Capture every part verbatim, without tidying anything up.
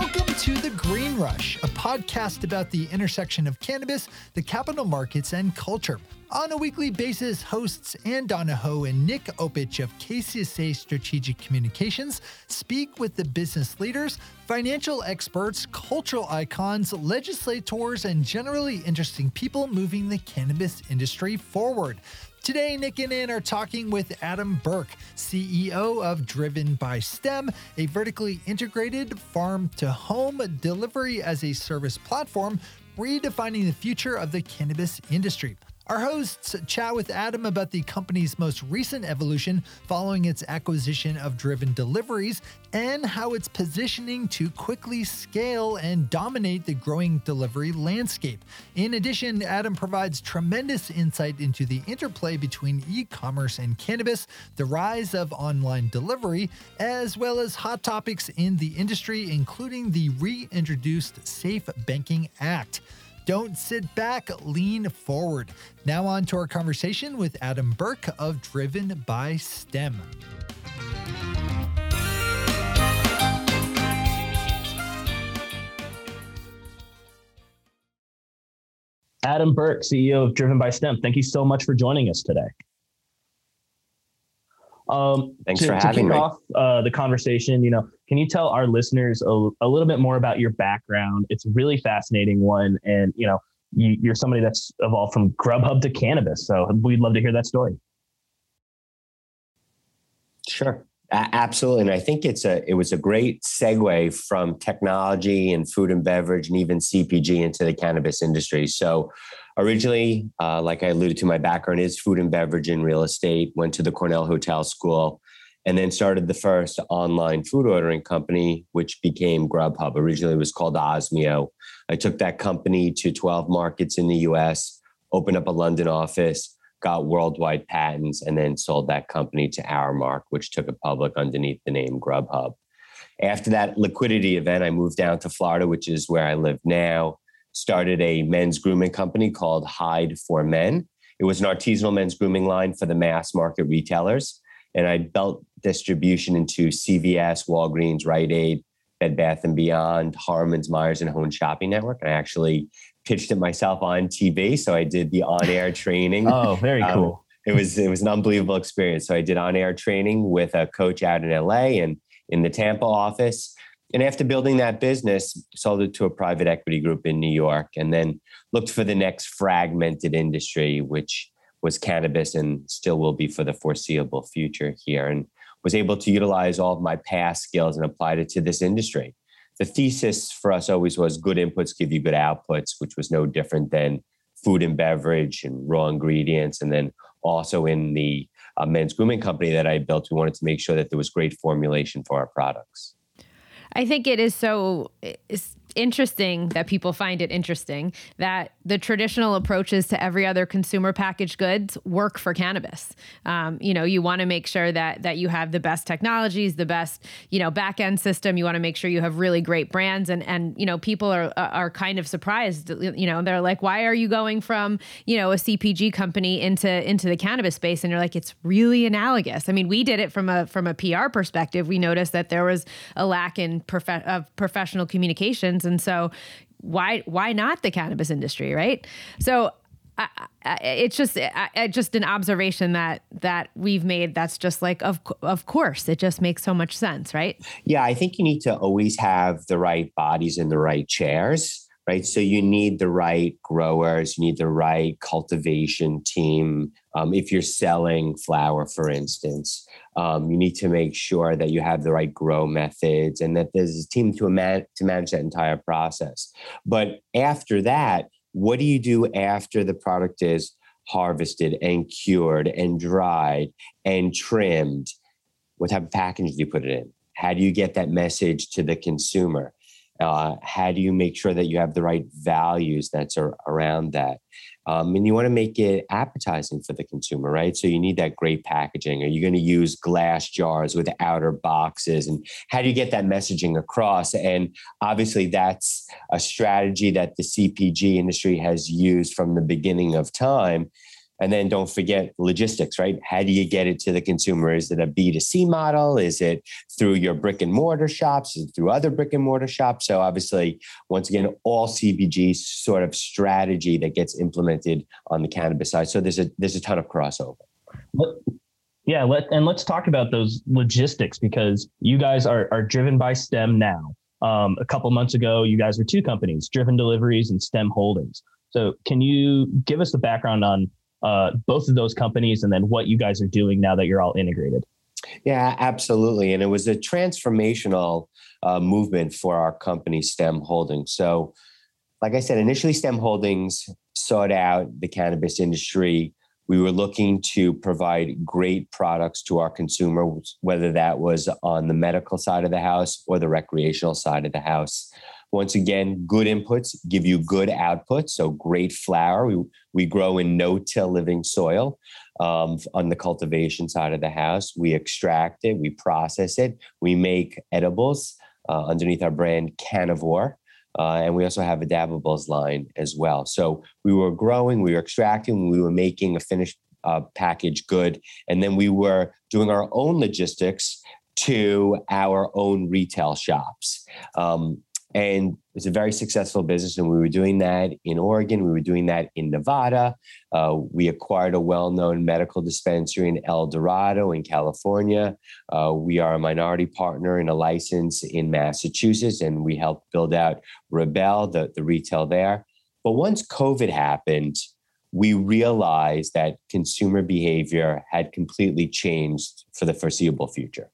Welcome to The Green Rush, a podcast about the intersection of cannabis, the capital markets, and culture. On a weekly basis, hosts Ann Donahoe and Nick Opich of K C S A Strategic Communications speak with the business leaders, financial experts, cultural icons, legislators, and generally interesting people moving the cannabis industry forward. Today, Nick and Ann are talking with Adam Burke, C E O of Driven by STEM, a vertically integrated farm-to-home delivery-as-a-service platform redefining the future of the cannabis industry. Our hosts chat with Adam about the company's most recent evolution following its acquisition of Driven Deliveries and how it's positioning to quickly scale and dominate the growing delivery landscape. In addition, Adam provides tremendous insight into the interplay between e-commerce and cannabis, the rise of online delivery, as well as hot topics in the industry, including the reintroduced Safe Banking Act. Don't sit back, lean forward. Now on to our conversation with Adam Burke of Driven by STEM. Adam Burke, C E O of Driven by STEM. Thank you so much for joining us today. Um, Thanks to, for having me. To kick off uh, the conversation, you know, can you tell our listeners a, a little bit more about your background? It's a really fascinating one. And, you know, you, you're somebody that's evolved from Grubhub to cannabis. So we'd love to hear that story. Sure. A- absolutely. And I think it's a it was a great segue from technology and food and beverage and even C P G into the cannabis industry. So originally, uh, like I alluded to, my background is food and beverage and real estate, went to the Cornell Hotel School, and then started the first online food ordering company, which became Grubhub. Originally, it was called Osmio. I took that company to twelve markets in the U S, opened up a London office, got worldwide patents, and then sold that company to Aramark, which took it public underneath the name Grubhub. After that liquidity event, I moved down to Florida, which is where I live now. Started a men's grooming company called Hyde for Men. It was an artisanal men's grooming line for the mass market retailers. And I built distribution into C V S, Walgreens, Rite Aid, Bed Bath and Beyond, Harmon's, Myers, and Home Shopping Network. I actually pitched it myself on T V. So I did the on-air training. Oh, very um, cool. It was, it was an unbelievable experience. So I did on-air training with a coach out in L A and in the Tampa office. And after building that business, sold it to a private equity group in New York, and then looked for the next fragmented industry, which was cannabis and still will be for the foreseeable future here, and was able to utilize all of my past skills and applied it to this industry. The thesis for us always was good inputs give you good outputs, which was no different than food and beverage and raw ingredients. And then also in the uh, men's grooming company that I built, we wanted to make sure that there was great formulation for our products. I think it is so interesting that people find it interesting that the traditional approaches to every other consumer packaged goods work for cannabis. Um, you know, you want to make sure that that you have the best technologies, the best, you know, back end system. You want to make sure you have really great brands. And, and you know, people are are kind of surprised, you know, they're like, why are you going from, you know, a C P G company into into the cannabis space? And you're like, it's really analogous. I mean, we did it from a from a P R perspective. We noticed that there was a lack in prof- of professional communications. And so why, why not the cannabis industry? Right. So I, I, it's just, I, I just an observation that, that we've made. That's just like, of, of course, it just makes so much sense. Right. Yeah. I think you need to always have the right bodies in the right chairs. Right. So you need the right growers, you need the right cultivation team. Um, if you're selling flower, for instance, um, you need to make sure that you have the right grow methods and that there's a team to, man- to manage that entire process. But after that, what do you do after the product is harvested and cured and dried and trimmed? What type of package do you put it in? How do you get that message to the consumer? Uh, how do you make sure that you have the right values that's a- around that? Um, and you want to make it appetizing for the consumer, right? So you need that great packaging. Are you going to use glass jars with outer boxes? And how do you get that messaging across? And obviously that's a strategy that the C P G industry has used from the beginning of time And then don't forget logistics, right? How do you get it to the consumer? Is it a B two C model? Is it through your brick and mortar shops? Is it through other brick and mortar shops? So obviously, once again, all C B G sort of strategy that gets implemented on the cannabis side. So there's a there's a ton of crossover. Yeah, let, and let's talk about those logistics, because you guys are are driven by STEM now. Um, a couple months ago, you guys were two companies, Driven Deliveries and STEM Holdings. So can you give us the background on uh, both of those companies and then what you guys are doing now that you're all integrated? Yeah, absolutely. And it was a transformational uh, movement for our company, STEM Holdings. So like I said, initially, STEM Holdings sought out the cannabis industry. We were looking to provide great products to our consumer, whether that was on the medical side of the house or the recreational side of the house. Once again, good inputs give you good outputs. So great flower. We we grow in no-till living soil um, on the cultivation side of the house. We extract it. We process it. We make edibles uh, underneath our brand Canivore. Uh, and we also have a dabbables line as well. So we were growing, we were extracting, we were making a finished uh, package good. And then we were doing our own logistics to our own retail shops. Um, and it's a very successful business. And we were doing that in Oregon. We were doing that in Nevada. Uh, we acquired a well-known medical dispensary in El Dorado in California. Uh, we are a minority partner in a license in Massachusetts, and we helped build out Rebel, the, the retail there. But once COVID happened, we realized that consumer behavior had completely changed for the foreseeable future.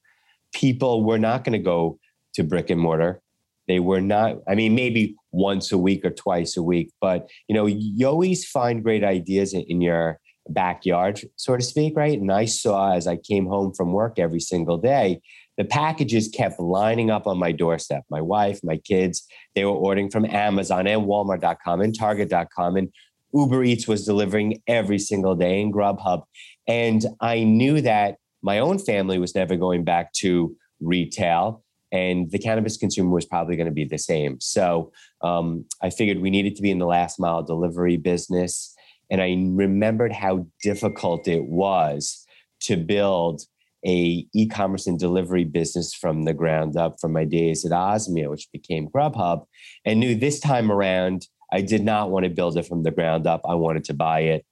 People were not going to go to brick and mortar. They were not, I mean, maybe once a week or twice a week, but, you know, you always find great ideas in, in your backyard, so to speak, right? And I saw as I came home from work every single day, the packages kept lining up on my doorstep. My wife, my kids, they were ordering from Amazon and walmart dot com and target dot com, and Uber Eats was delivering every single day, and Grubhub. And I knew that my own family was never going back to retail. And the cannabis consumer was probably going to be the same. So um, I figured we needed to be in the last mile delivery business. And I remembered how difficult it was to build a e-commerce and delivery business from the ground up from my days at Osmio, which became Grubhub, and knew this time around, I did not want to build it from the ground up. I wanted to buy it.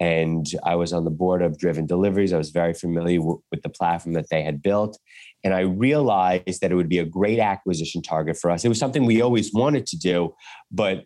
And I was on the board of Driven Deliveries. I was very familiar w- with the platform that they had built. And I realized that it would be a great acquisition target for us. It was something we always wanted to do, but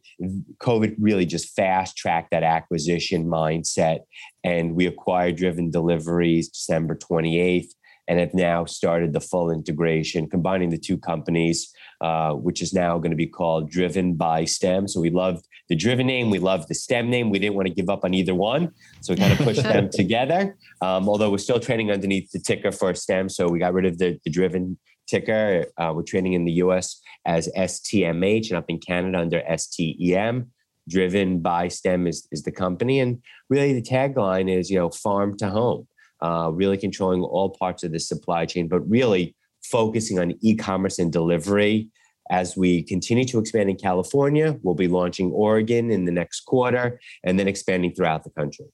COVID really just fast-tracked that acquisition mindset. And we acquired Driven Deliveries December twenty-eighth and have now started the full integration, combining the two companies, uh, which is now going to be called Driven by STEM. So we loved the Driven name. We loved the STEM name. We didn't want to give up on either one. So we kind of pushed them together, um, although we're still trading underneath the ticker for STEM. So we got rid of the, the Driven ticker. Uh, we're trading in the U S as S T M H and up in Canada under S T E M. Driven by STEM is, is the company. And really the tagline is, you know, farm to home. Uh, really controlling all parts of the supply chain, but really focusing on e-commerce and delivery. As we continue to expand in California, we'll be launching Oregon in the next quarter and then expanding throughout the country.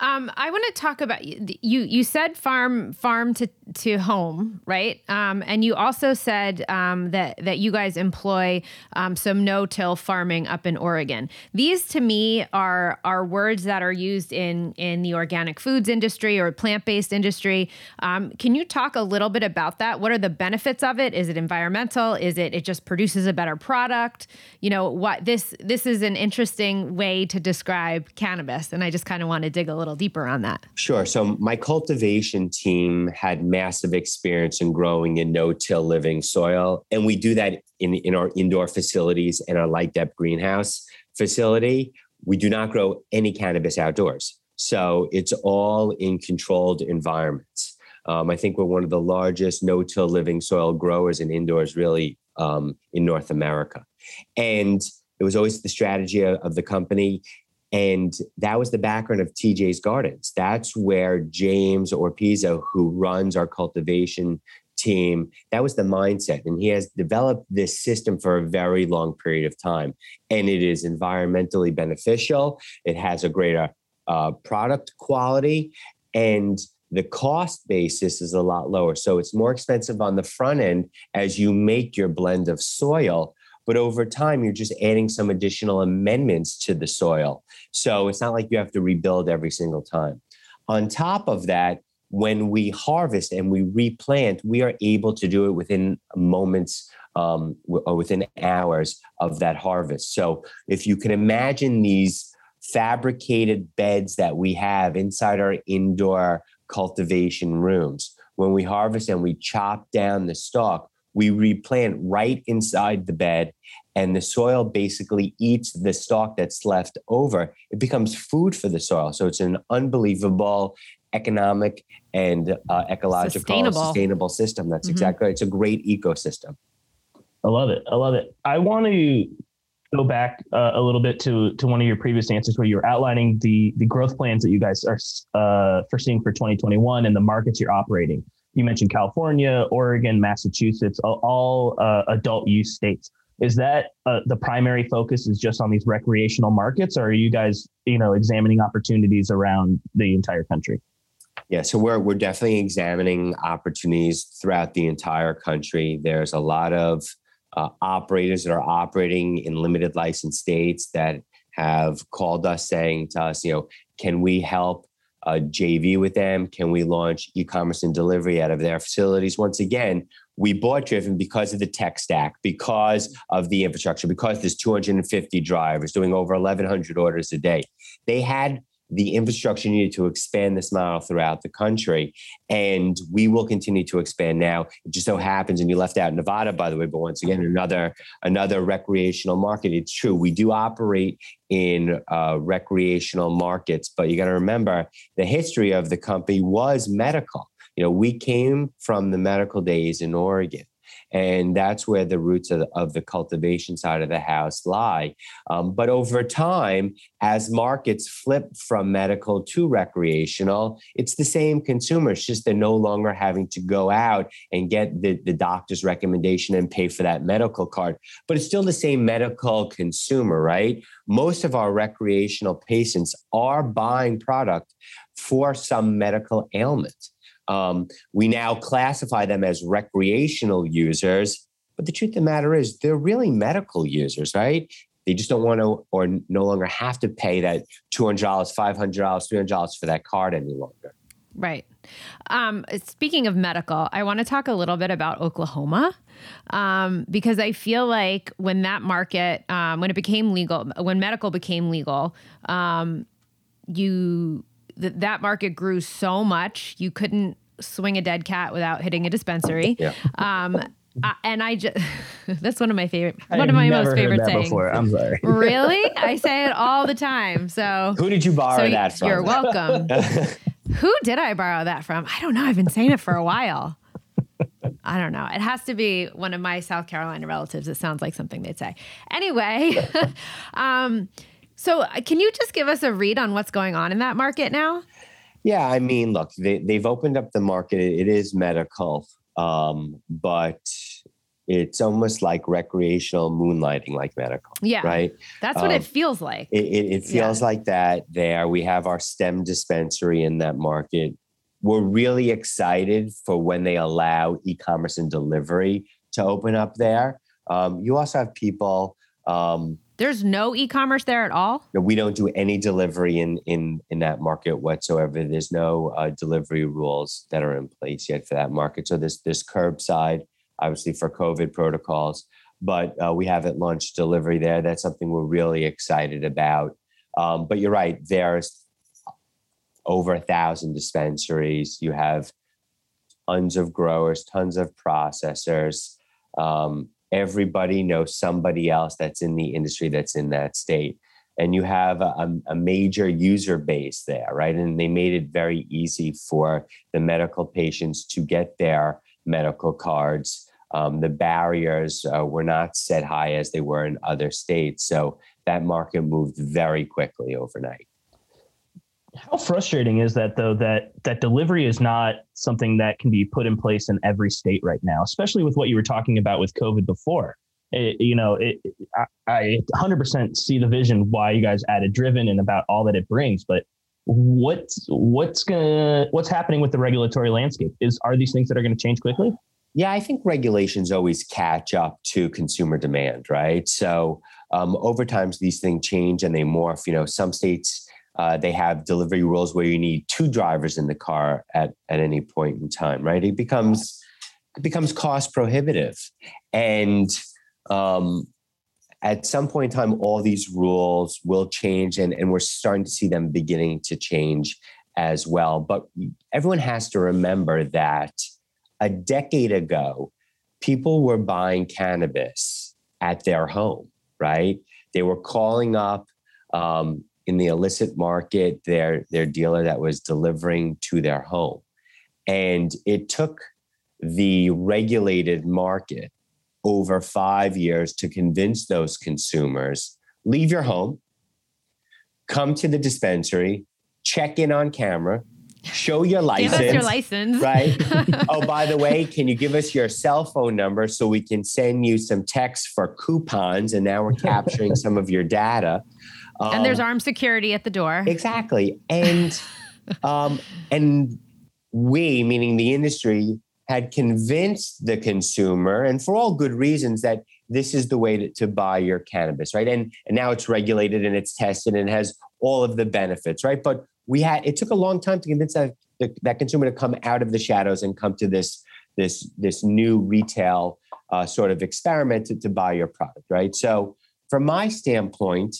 Um, I want to talk about, you You said farm farm to, to home, right? Um, and you also said um, that, that you guys employ um, some no-till farming up in Oregon. These to me are are words that are used in, in the organic foods industry or plant-based industry. Um, can you talk a little bit about that? What are the benefits of it? Is it environmental? Is it it just produces a better product? You know, what this this is an interesting way to describe cannabis, and I just kind of want to dig a little little deeper on that. Sure. So my cultivation team had massive experience in growing in no-till living soil. And we do that in, in our indoor facilities and our light depth greenhouse facility. We do not grow any cannabis outdoors. So it's all in controlled environments. Um, I think we're one of the largest no-till living soil growers in indoors really um, in North America. And it was always the strategy of, of the company. And that was the background of T J's Gardens. That's where James Orpiza, who runs our cultivation team, that was the mindset. And he has developed this system for a very long period of time. And it is environmentally beneficial. It has a greater uh, product quality, and the cost basis is a lot lower. So it's more expensive on the front end as you make your blend of soil, but over time, you're just adding some additional amendments to the soil. So it's not like you have to rebuild every single time. On top of that, when we harvest and we replant, we are able to do it within moments um, or within hours of that harvest. So if you can imagine these fabricated beds that we have inside our indoor cultivation rooms, when we harvest and we chop down the stalk, we replant right inside the bed, and the soil basically eats the stalk that's left over. It becomes food for the soil. So it's an unbelievable economic and uh, ecological sustainable. sustainable system. That's mm-hmm. exactly right. It's a great ecosystem. I love it. I love it. I want to go back uh, a little bit to to one of your previous answers where you were outlining the the growth plans that you guys are uh, foreseeing for twenty twenty-one and the markets you're operating. You mentioned California, Oregon, Massachusetts, all uh, adult use states. Is that uh, the primary focus is just on these recreational markets, or are you guys, you know, examining opportunities around the entire country? Yeah, so we're we're definitely examining opportunities throughout the entire country. There's a lot of uh, operators that are operating in limited license states that have called us saying to us, you know, can we help uh, J V with them? Can we launch e-commerce and delivery out of their facilities? Once again, we bought Driven because of the tech stack, because of the infrastructure, because there's two hundred fifty drivers doing over eleven hundred orders a day. They had the infrastructure needed to expand this model throughout the country. And we will continue to expand now. It just so happens, and you left out Nevada, by the way, but once again, another, another recreational market. It's true. We do operate in uh, recreational markets, but you got to remember the history of the company was medical. You know, we came from the medical days in Oregon. And that's where the roots of the, of the cultivation side of the house lie. Um, but over time, as markets flip from medical to recreational, it's the same consumer. It's just they're no longer having to go out and get the, the doctor's recommendation and pay for that medical card. But it's still the same medical consumer, right? Most of our recreational patients are buying product for some medical ailment. Um, we now classify them as recreational users, but the truth of the matter is they're really medical users, right? They just don't want to or no longer have to pay that two hundred dollars, five hundred dollars, three hundred dollars for that card any longer. Right. Um, speaking of medical, I want to talk a little bit about Oklahoma, um, because I feel like when that market, um, when it became legal, when medical became legal, um, you... that that market grew so much, you couldn't swing a dead cat without hitting a dispensary. Yeah. Um, I, and I just, that's one of my favorite, I one of my most favorite that sayings. Before. I'm sorry. Really? I say it all the time. So who did you borrow so that from? You're welcome. Who did I borrow that from? I don't know. I've been saying it for a while. I don't know. It has to be one of my South Carolina relatives. It sounds like something they'd say. Anyway, um, so can you just give us a read on what's going on in that market now? Yeah, I mean, look, they, they've opened up the market. It is medical, um, but it's almost like recreational moonlighting, like medical. Yeah, right. That's um, what it feels like. It, it, it feels yeah. like that there. We have our STEM dispensary in that market. We're really excited for when they allow e-commerce and delivery to open up there. Um, you also have people... Um, There's no e-commerce there at all? No, we don't do any delivery in in, in that market whatsoever. There's no uh, delivery rules that are in place yet for that market. So there's, there's curbside, obviously, for COVID protocols, but uh, we haven't launched delivery there. That's something we're really excited about. Um, but you're right. There's over a thousand dispensaries. You have tons of growers, tons of processors. Um Everybody knows somebody else that's in the industry that's in that state. And you have a, a major user base there, right? And they made it very easy for the medical patients to get their medical cards. Um, the barriers uh, were not set high as they were in other states. So that market moved very quickly overnight. How frustrating is that, though, that that delivery is not something that can be put in place in every state right now, especially with what you were talking about with COVID before. It, you know, it, I, I one hundred percent see the vision why you guys added Driven and about all that it brings. But what's what's gonna what's happening with the regulatory landscape? Is are these things that are going to change quickly? Yeah, I think regulations always catch up to consumer demand, right? So um, over time, these things change and they morph. You know, some states uh, they have delivery rules where you need two drivers in the car at at any point in time, right? It becomes it becomes cost prohibitive, and um, at some point in time, all these rules will change, and and we're starting to see them beginning to change as well. But everyone has to remember that. A decade ago, people were buying cannabis at their home, right? They were calling up um, in the illicit market their, their dealer that was delivering to their home. And it took the regulated market over five years to convince those consumers, leave your home, come to the dispensary, check in on camera, show your license. Give us your license. Right. Oh, by the way, can you give us your cell phone number so we can send you some texts for coupons? And now we're capturing some of your data. Um, and there's armed security at the door. Exactly. And um, and we, meaning the industry, had convinced the consumer, and for all good reasons, that this is the way to, to buy your cannabis, right? And, and now it's regulated and it's tested and it has all of the benefits, right? But we had, it took a long time to convince that, that consumer to come out of the shadows and come to this, this, this new retail uh, sort of experiment to, to buy your product, right? So from my standpoint,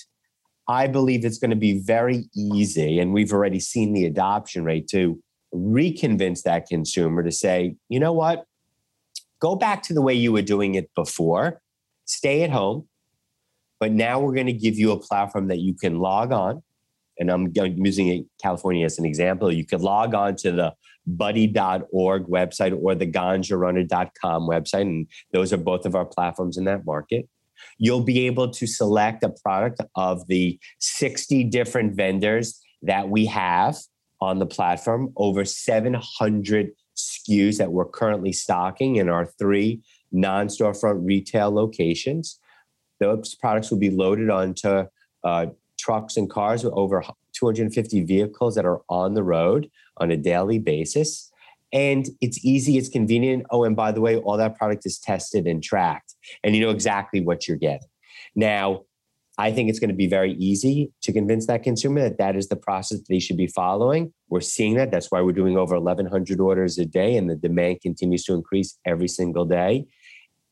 I believe it's going to be very easy, and we've already seen the adoption rate, to reconvince that consumer to say, you know what, go back to the way you were doing it before, stay at home, but now we're going to give you a platform that you can log on. And I'm using California as an example. You could log on to the buddy dot org website or the Ganja Runner dot com website. And those are both of our platforms in that market. You'll be able to select a product of the sixty different vendors that we have on the platform, over seven hundred S K Us that we're currently stocking in our three non-storefront retail locations. Those products will be loaded onto uh, trucks and cars with over two hundred fifty vehicles that are on the road on a daily basis. And it's easy, it's convenient. Oh, and by the way, all that product is tested and tracked, and you know exactly what you're getting. Now, I think it's going to be very easy to convince that consumer that that is the process that they should be following. We're seeing that. That's why we're doing over eleven hundred orders a day, and the demand continues to increase every single day.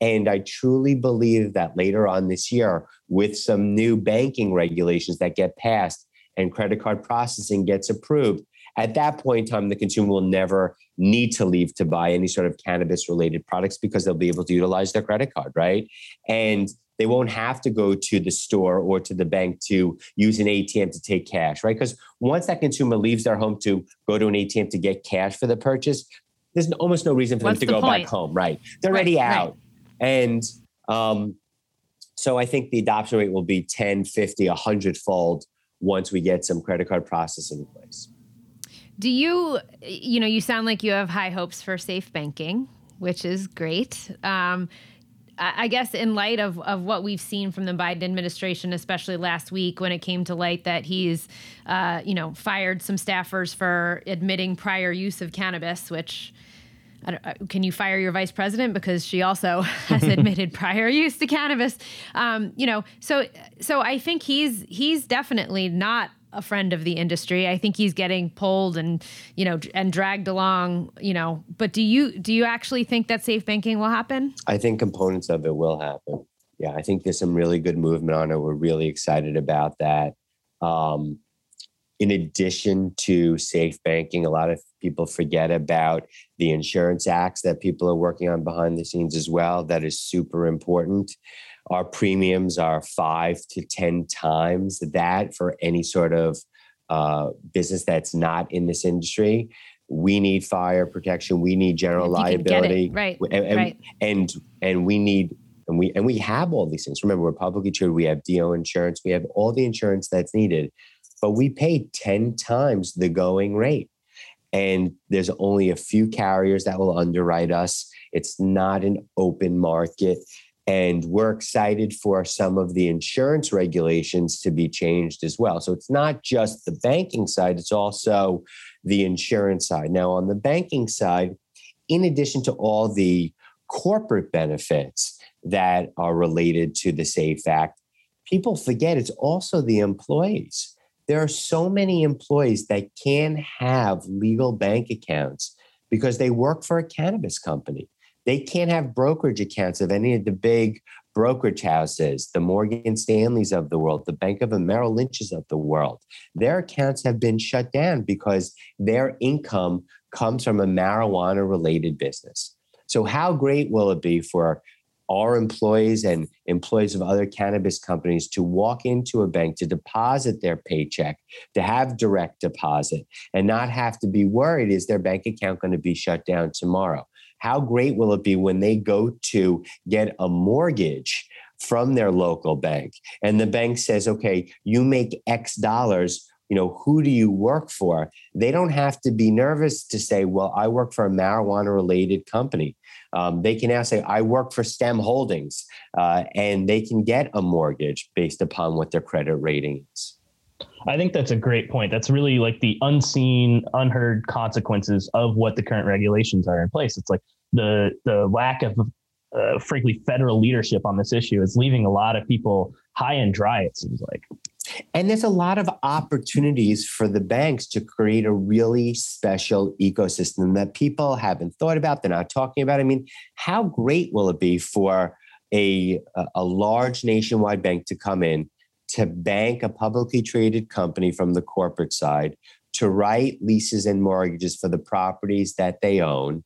And I truly believe that later on this year, with some new banking regulations that get passed and credit card processing gets approved, at that point in time, the consumer will never need to leave to buy any sort of cannabis-related products because they'll be able to utilize their credit card, right? And they won't have to go to the store or to the bank to use an A T M to take cash, right? Because once that consumer leaves their home to go to an A T M to get cash for the purchase, there's almost no reason for What's them to the go point? Back home, right? They're right, already out. Right. And um, so I think the adoption rate will be ten, fifty, one hundred fold once we get some credit card processing in place. Do you, you know, you sound like you have high hopes for safe banking, which is great. Um, I guess in light of, of what we've seen from the Biden administration, especially last week when it came to light that he's, uh, you know, fired some staffers for admitting prior use of cannabis, which... I don't, can you fire your vice president because she also has admitted prior use to cannabis? Um, you know, so so I think he's he's definitely not a friend of the industry. I think he's getting pulled and you know and dragged along. You know, but do you do you actually think that safe banking will happen? I think components of it will happen. Yeah, I think there's some really good movement on it. We're really excited about that. Um, In addition to safe banking, a lot of people forget about the insurance acts that people are working on behind the scenes as well. That is super important. Our premiums are five to ten times that for any sort of uh, business that's not in this industry. We need fire protection. We need general liability. Right. And, and, right. and, and we need... And we and we have all these things. Remember, we're publicly traded. We have D O insurance. We have all the insurance that's needed, but we pay ten times the going rate. And there's only a few carriers that will underwrite us. It's not an open market. And we're excited for some of the insurance regulations to be changed as well. So it's not just the banking side, it's also the insurance side. Now, on the banking side, in addition to all the corporate benefits that are related to the SAFE Act, people forget it's also the employees. There are so many employees that can have legal bank accounts because they work for a cannabis company. They can't have brokerage accounts of any of the big brokerage houses, the Morgan Stanleys of the world, the Bank of America Lynch's of the world. Their accounts have been shut down because their income comes from a marijuana-related business. So how great will it be for our employees and employees of other cannabis companies to walk into a bank, to deposit their paycheck, to have direct deposit, and not have to be worried, is their bank account going to be shut down tomorrow? How great will it be when they go to get a mortgage from their local bank and the bank says, okay, you make X dollars, you know, who do you work for? They don't have to be nervous to say, well, I work for a marijuana-related company. Um, they can now say, I work for STEM Holdings, uh, and they can get a mortgage based upon what their credit rating is. I think that's a great point. That's really like the unseen, unheard consequences of what the current regulations are in place. It's like the the lack of, uh, frankly, federal leadership on this issue is leaving a lot of people high and dry, it seems like. And there's a lot of opportunities for the banks to create a really special ecosystem that people haven't thought about, they're not talking about. I mean, how great will it be for a, a large nationwide bank to come in, to bank a publicly traded company from the corporate side, to write leases and mortgages for the properties that they own,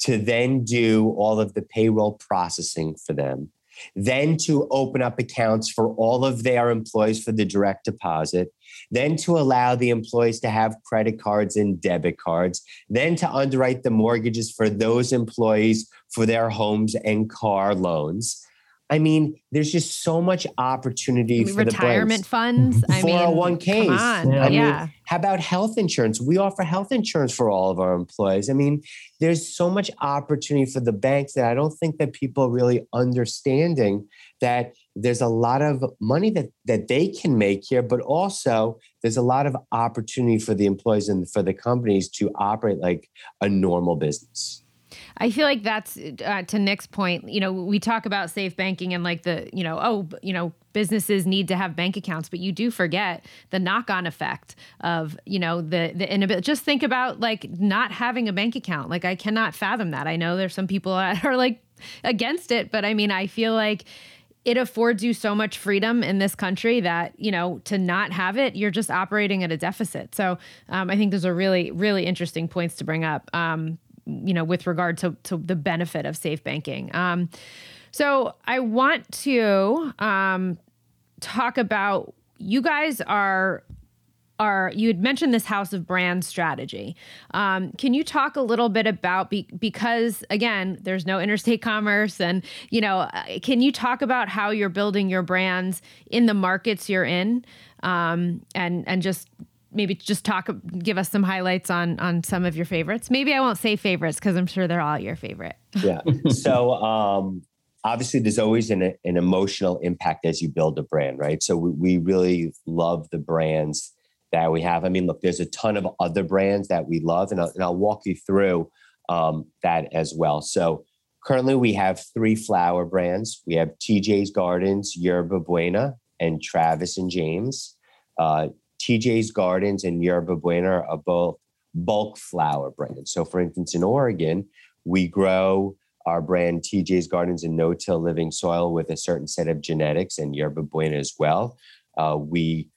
to then do all of the payroll processing for them, then to open up accounts for all of their employees for the direct deposit, then to allow the employees to have credit cards and debit cards, then to underwrite the mortgages for those employees for their homes and car loans. I mean, there's just so much opportunity I mean, for the retirement funds, four oh one k's. I mean, yeah. I yeah. mean, how about health insurance? We offer health insurance for all of our employees. I mean, there's so much opportunity for the banks that I don't think that people are really understanding that there's a lot of money that, that they can make here, but also there's a lot of opportunity for the employees and for the companies to operate like a normal business. I feel like that's uh, to Nick's point, you know, we talk about safe banking and like the, you know, oh, you know, businesses need to have bank accounts, but you do forget the knock-on effect of, you know, the, the inability. Just think about like not having a bank account. Like I cannot fathom that. I know there's some people that are like against it, but I mean, I feel like it affords you so much freedom in this country that, you know, to not have it, you're just operating at a deficit. So um, I think those are really, really interesting points to bring up. Um, you know, with regard to, to the benefit of safe banking. Um, so I want to um, talk about, you guys are, are you had mentioned this house of brand strategy. Um, can you talk a little bit about, be, because again, there's no interstate commerce and, you know, can you talk about how you're building your brands in the markets you're in um, and, and just maybe just talk, give us some highlights on on some of your favorites. Maybe I won't say favorites because I'm sure they're all your favorite. Yeah. So um, obviously there's always an, an emotional impact as you build a brand, right? So we, we really love the brands that we have. I mean, look, there's a ton of other brands that we love and I'll, and I'll walk you through um, that as well. So currently we have three flower brands. We have T J's Gardens, Yerba Buena, and Travis and James. Uh, T J's Gardens and Yerba Buena are both bulk flower brands. So for instance, in Oregon, we grow our brand T J's Gardens in no-till living soil with a certain set of genetics and Yerba Buena as well. Uh, we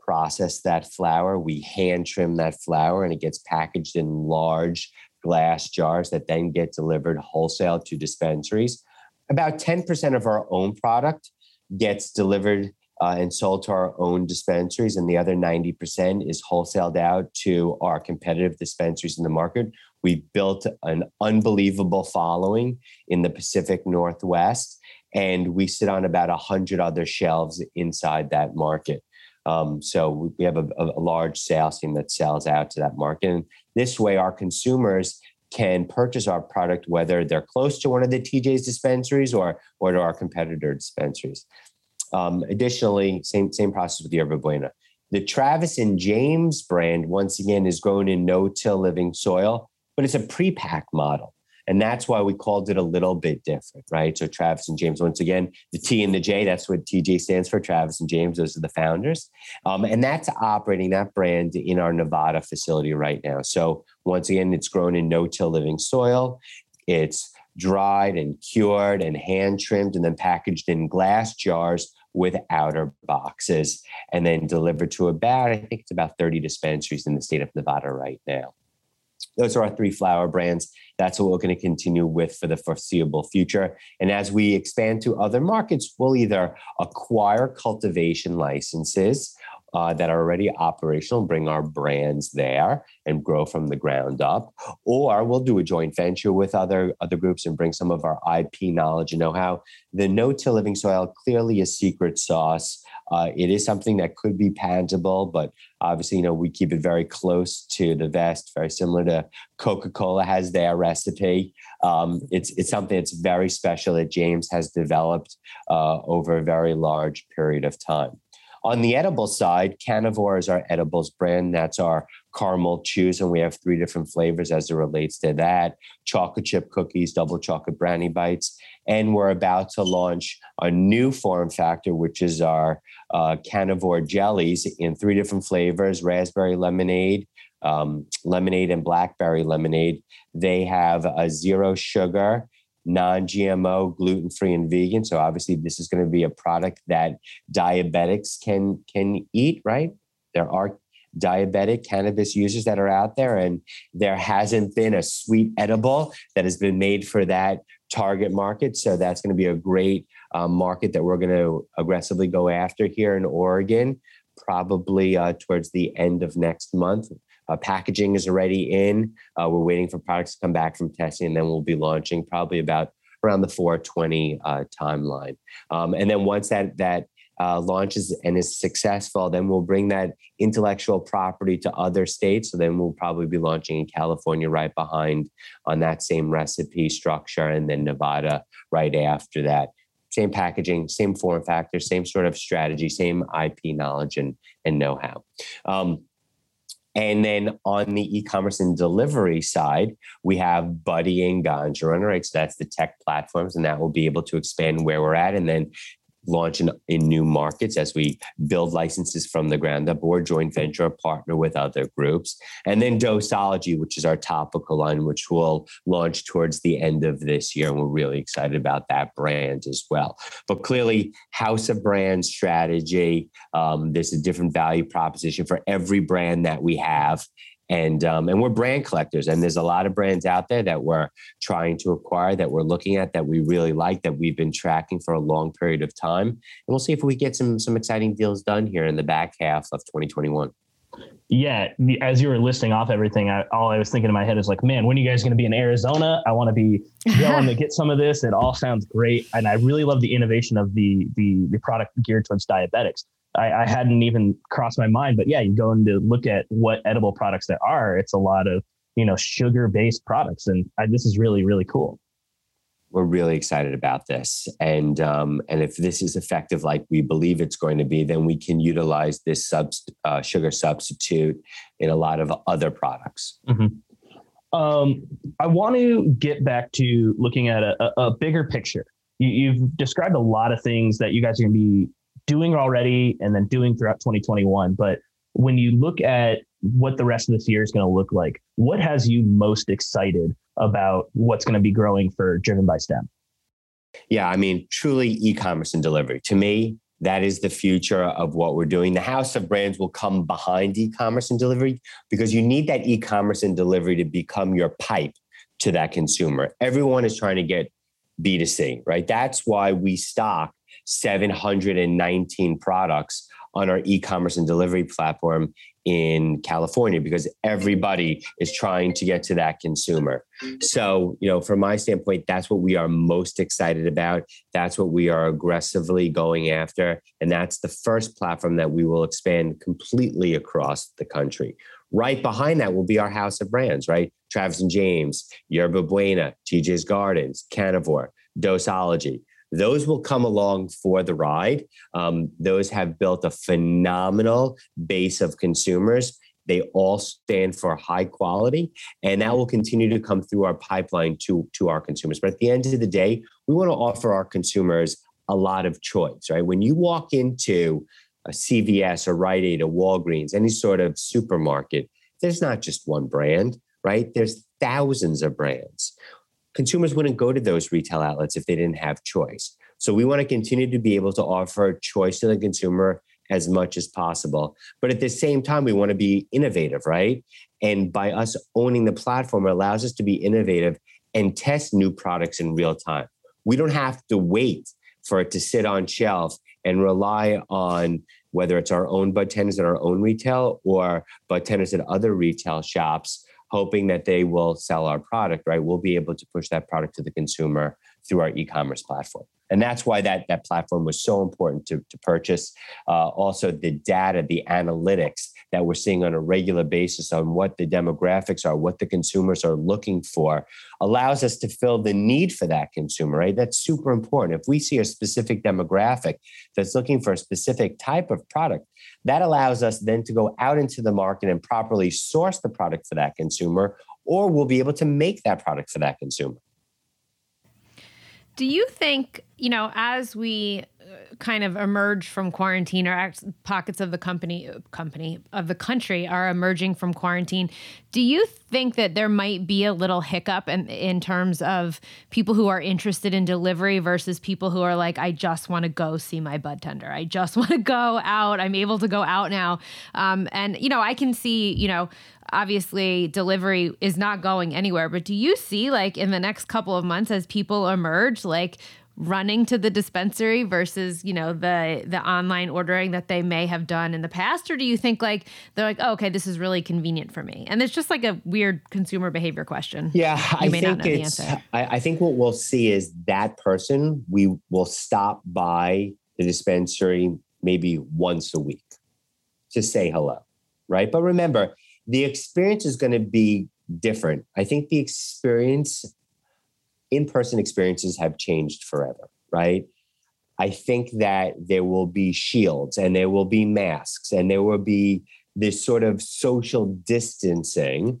process that flower, we hand trim that flower, and it gets packaged in large glass jars that then get delivered wholesale to dispensaries. About ten percent of our own product gets delivered Uh, and sold to our own dispensaries, and the other ninety percent is wholesaled out to our competitive dispensaries in the market. We've built an unbelievable following in the Pacific Northwest, and we sit on about one hundred other shelves inside that market. Um, so we have a, a large sales team that sells out to that market. And this way, our consumers can purchase our product, whether they're close to one of the T J's dispensaries or, or to our competitor dispensaries. Um, additionally, same, same process with Yerba Buena. The Travis and James brand, once again, is grown in no-till living soil, but it's a pre-pack model. And that's why we called it a little bit different, right? So Travis and James, once again, the T and the J, that's what T J stands for, Travis and James, those are the founders. Um, and that's operating that brand in our Nevada facility right now. So once again, it's grown in no-till living soil. It's dried and cured and hand-trimmed and then packaged in glass jars with outer boxes and then delivered to about, I think it's about thirty dispensaries in the state of Nevada right now. Those are our three flower brands. That's what we're going to continue with for the foreseeable future. And as we expand to other markets, we'll either acquire cultivation licenses uh, that are already operational, bring our brands there and grow from the ground up, or we'll do a joint venture with other, other groups and bring some of our I P knowledge and know-how. The no-till living soil, clearly a secret sauce. Uh, it is something that could be patentable, but obviously, you know, we keep it very close to the vest, very similar to Coca-Cola has their recipe. Um, it's it's something that's very special that James has developed uh, over a very large period of time. On the edible side, Canivore is our edibles brand. That's our caramel chews, and we have three different flavors as it relates to that. Chocolate chip cookies, double chocolate brownie bites. And we're about to launch a new form factor, which is our uh, Canivore jellies in three different flavors, raspberry lemonade, um, lemonade and blackberry lemonade. They have a zero sugar, non-G M O, gluten-free and vegan. So obviously this is going to be a product that diabetics can, can eat, right? There are diabetic cannabis users that are out there, and there hasn't been a sweet edible that has been made for that target market. So that's going to be a great um, market that we're going to aggressively go after here in Oregon, probably uh, towards the end of next month. Uh, packaging is already in. Uh, we're waiting for products to come back from testing, and then we'll be launching probably about around the four twenty uh, timeline. Um, and then once that that uh, launches and is successful, then we'll bring that intellectual property to other states. So then we'll probably be launching in California right behind on that same recipe structure, and then Nevada right after that. Same packaging, same form factor, same sort of strategy, same I P knowledge and, and know-how. Um, And then on the e-commerce and delivery side, we have Buddy and GanjaRunner. So that's the tech platforms, and that will be able to expand where we're at and then launch in, in new markets as we build licenses from the ground up or joint venture or partner with other groups. And then Dosology, which is our topical line, which will launch towards the end of this year. And we're really excited about that brand as well. But clearly, house of brand strategy, um, there's a different value proposition for every brand that we have. And um, and we're brand collectors, and there's a lot of brands out there that we're trying to acquire, that we're looking at, that we really like, that we've been tracking for a long period of time. And we'll see if we get some some exciting deals done here in the back half of twenty twenty-one. Yeah, as you were listing off everything, I, all I was thinking in my head is like, man, when are you guys going to be in Arizona? I want to be going to get some of this. It all sounds great, and I really love the innovation of the the, the product geared towards diabetics. I, I hadn't even crossed my mind, but yeah, you go into look at what edible products there are. It's a lot of, you know, sugar-based products. And I, this is really, really cool. We're really excited about this. And, um, and if this is effective, like we believe it's going to be, then we can utilize this subst- uh, sugar substitute in a lot of other products. Mm-hmm. Um, I want to get back to looking at a, a, a bigger picture. You, you've described a lot of things that you guys are going to be doing already and then doing throughout twenty twenty-one. But when you look at what the rest of this year is going to look like, what has you most excited about what's going to be growing for Driven by STEM? Yeah, I mean, truly e-commerce and delivery. To me, that is the future of what we're doing. The house of brands will come behind e-commerce and delivery because you need that e-commerce and delivery to become your pipe to that consumer. Everyone is trying to get B two C, right? That's why we stock seven hundred nineteen products on our e-commerce and delivery platform in California, because everybody is trying to get to that consumer. So, you know, from my standpoint, that's what we are most excited about. That's what we are aggressively going after. And that's the first platform that we will expand completely across the country. Right behind that will be our house of brands, right? Travis and James, Yerba Buena, T J's Gardens, Canivore, Dosology. Those will come along for the ride. Um, those have built a phenomenal base of consumers. They all stand for high quality, and that will continue to come through our pipeline to, to our consumers. But at the end of the day, we want to offer our consumers a lot of choice, right? When you walk into a C V S, a Rite Aid, a Walgreens, any sort of supermarket, there's not just one brand, right? There's thousands of brands. Consumers wouldn't go to those retail outlets if they didn't have choice. So we want to continue to be able to offer choice to the consumer as much as possible. But at the same time, we want to be innovative, right? And by us owning the platform, it allows us to be innovative and test new products in real time. We don't have to wait for it to sit on shelf and rely on whether it's our own budtenders at our own retail or budtenders at other retail shops, hoping that they will sell our product, right? We'll be able to push that product to the consumer through our e-commerce platform. And that's why that, that platform was so important to, to purchase. Uh, also, the data, the analytics that we're seeing on a regular basis on what the demographics are, what the consumers are looking for, allows us to fill the need for that consumer, right? That's super important. If we see a specific demographic that's looking for a specific type of product, that allows us then to go out into the market and properly source the product for that consumer, or we'll be able to make that product for that consumer. Do you think, you know, as we kind of emerge from quarantine, or pockets of the company, company of the country are emerging from quarantine, do you think that there might be a little hiccup in, in terms of people who are interested in delivery versus people who are like, I just want to go see my budtender. I just want to go out. I'm able to go out now. Um, and, you know, I can see, you know, obviously delivery is not going anywhere, but do you see like in the next couple of months as people emerge, like running to the dispensary versus, you know, the, the online ordering that they may have done in the past? Or do you think like, they're like, oh, okay, this is really convenient for me? And it's just like a weird consumer behavior question. Yeah. You I may think not know it's, the answer. I, I think what we'll see is that person, we will stop by the dispensary maybe once a week to say hello. Right. But remember, the experience is going to be different. I think the experience, in-person experiences have changed forever, right? I think that there will be shields and there will be masks and there will be this sort of social distancing,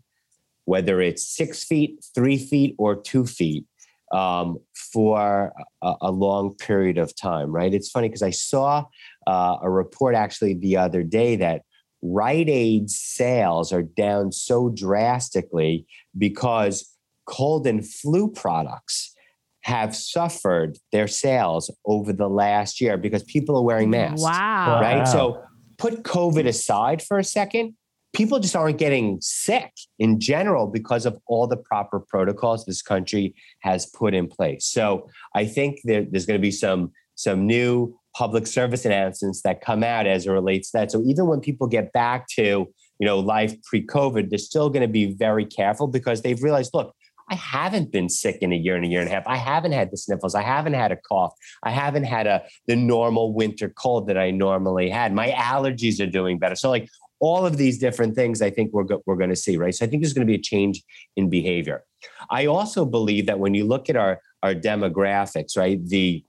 whether it's six feet, three feet, or two feet, um, for a, a long period of time, right? It's funny because I saw uh, a report actually the other day that Rite Aid sales are down so drastically because cold and flu products have suffered their sales over the last year because people are wearing masks. Wow. Right? Wow. So put COVID aside for a second. People just aren't getting sick in general because of all the proper protocols this country has put in place. So I think that there's going to be some, some new public service announcements that come out as it relates to that. So even when people get back to, you know, life pre-COVID, they're still going to be very careful because they've realized, look, I haven't been sick in a year and a year and a half. I haven't had the sniffles. I haven't had a cough. I haven't had a the normal winter cold that I normally had. My allergies are doing better. So like all of these different things, I think we're go- we're going to see, right? So I think there's going to be a change in behavior. I also believe that when you look at our, our demographics, right, the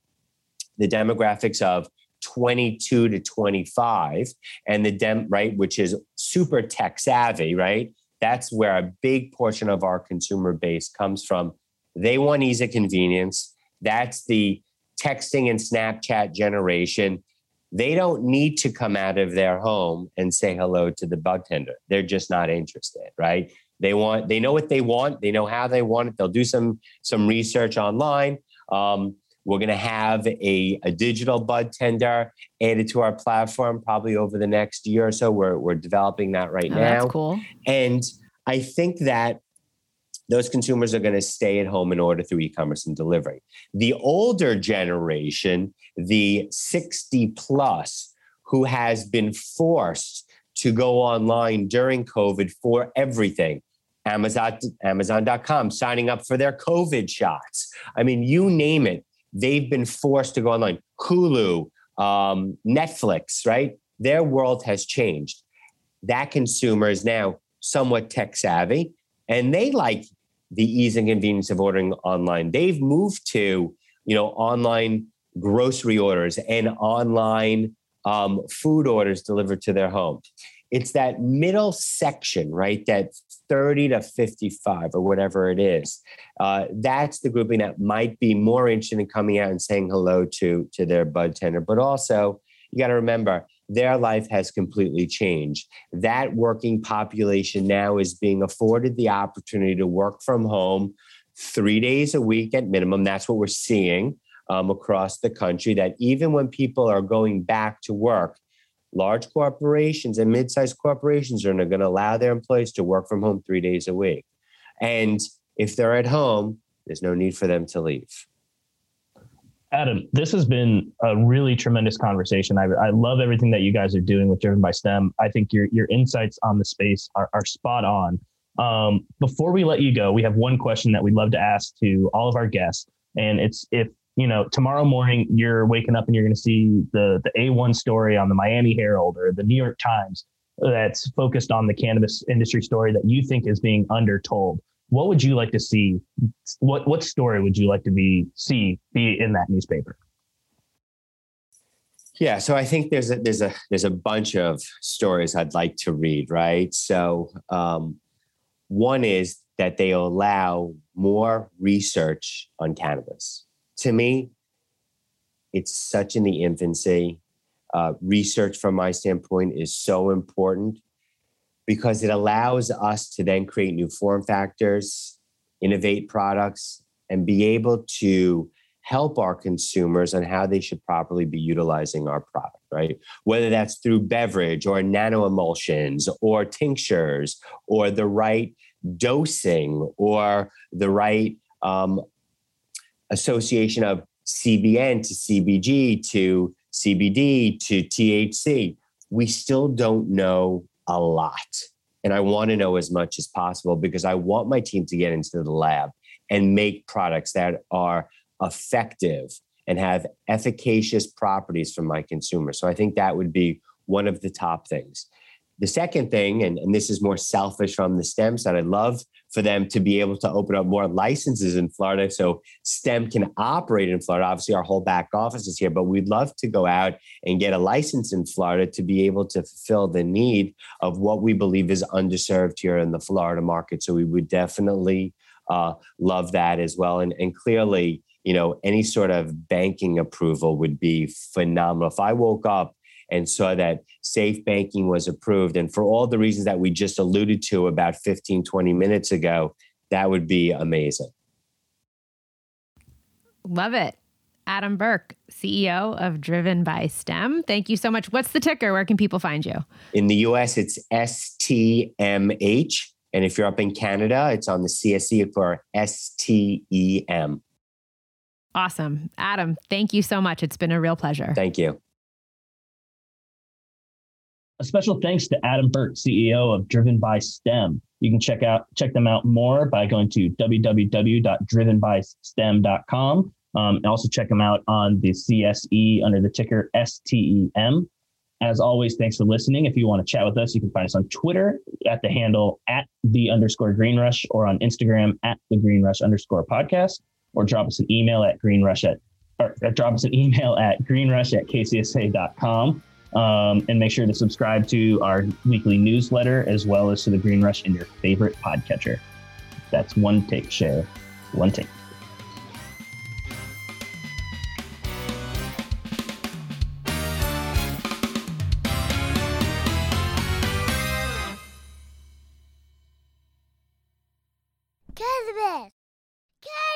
the demographics of twenty-two to twenty-five and the dem, right, which is super tech savvy, right? That's where a big portion of our consumer base comes from. They want ease of convenience. That's the texting and Snapchat generation. They don't need to come out of their home and say hello to the budtender. They're just not interested, right? They want, they know what they want. They know how they want it. They'll do some, some research online. Um, We're going to have a, a digital budtender added to our platform probably over the next year or so. We're we're developing that right oh, now. That's cool. And I think that those consumers are going to stay at home and order through e-commerce and delivery. The older generation, the sixty plus, who has been forced to go online during COVID for everything, Amazon, Amazon dot com, signing up for their COVID shots. I mean, you name it. They've been forced to go online. Hulu, um, Netflix, right? Their world has changed. That consumer is now somewhat tech savvy, and they like the ease and convenience of ordering online. They've moved to, you know, online grocery orders and online um, food orders delivered to their home. It's that middle section, right? That thirty to fifty-five or whatever it is. Uh, that's the grouping that might be more interested in coming out and saying hello to, to their bud tender. But also, you got to remember, their life has completely changed. That working population now is being afforded the opportunity to work from home three days a week at minimum. That's what we're seeing um, across the country, that even when people are going back to work, large corporations and mid-sized corporations are not going to allow their employees to work from home three days a week. And if they're at home, there's no need for them to leave. Adam, this has been a really tremendous conversation. I, I love everything that you guys are doing with Driven by STEM. I think your your insights on the space are, are spot on. Um, before we let you go, we have one question that we'd love to ask to all of our guests. And it's, if you know, tomorrow morning you're waking up and you're going to see the the A one story on the Miami Herald or the New York Times that's focused on the cannabis industry story that you think is being undertold, what would you like to see? What what story would you like to be see be in that newspaper? Yeah, so I think there's a there's a there's a bunch of stories I'd like to read, right? So um, one is that they allow more research on cannabis. To me, it's such in the infancy. Uh, research, from my standpoint, is so important because it allows us to then create new form factors, innovate products, and be able to help our consumers on how they should properly be utilizing our product, right? Whether that's through beverage or nano emulsions or tinctures or the right dosing or the right um, association of C B N to C B G to C B D to T H C. We still don't know a lot. And I want to know as much as possible because I want my team to get into the lab and make products that are effective and have efficacious properties for my consumer. So I think that would be one of the top things. The second thing, and, and this is more selfish from the STEM side, I'd love for them to be able to open up more licenses in Florida so STEM can operate in Florida. Obviously, our whole back office is here, but we'd love to go out and get a license in Florida to be able to fulfill the need of what we believe is underserved here in the Florida market. So we would definitely uh, love that as well. And, and clearly, you know, any sort of banking approval would be phenomenal. If I woke up and saw that safe banking was approved, and for all the reasons that we just alluded to about fifteen, twenty minutes ago, that would be amazing. Love it. Adam Burke, C E O of Driven by STEM. Thank you so much. What's the ticker? Where can people find you? In the U S, it's S T M H. And if you're up in Canada, it's on the C S E for S T E M. Awesome. Adam, thank you so much. It's been a real pleasure. Thank you. A special thanks to Adam Burke, C E O of Driven by STEM. You can check out check them out more by going to w w w dot driven by stem dot com. Um, and also check them out on the C S E under the ticker S T E M. As always, thanks for listening. If you want to chat with us, you can find us on Twitter at the handle at the underscore Green Rush or on Instagram at the Green Rush underscore podcast, or drop us an email at Green Rush at or drop us an email at greenrush at k c s a dot com. Um, and make sure to subscribe to our weekly newsletter as well as to the Green Rush in your favorite podcatcher. That's one take, share, one take. Cannabis! Cannabis!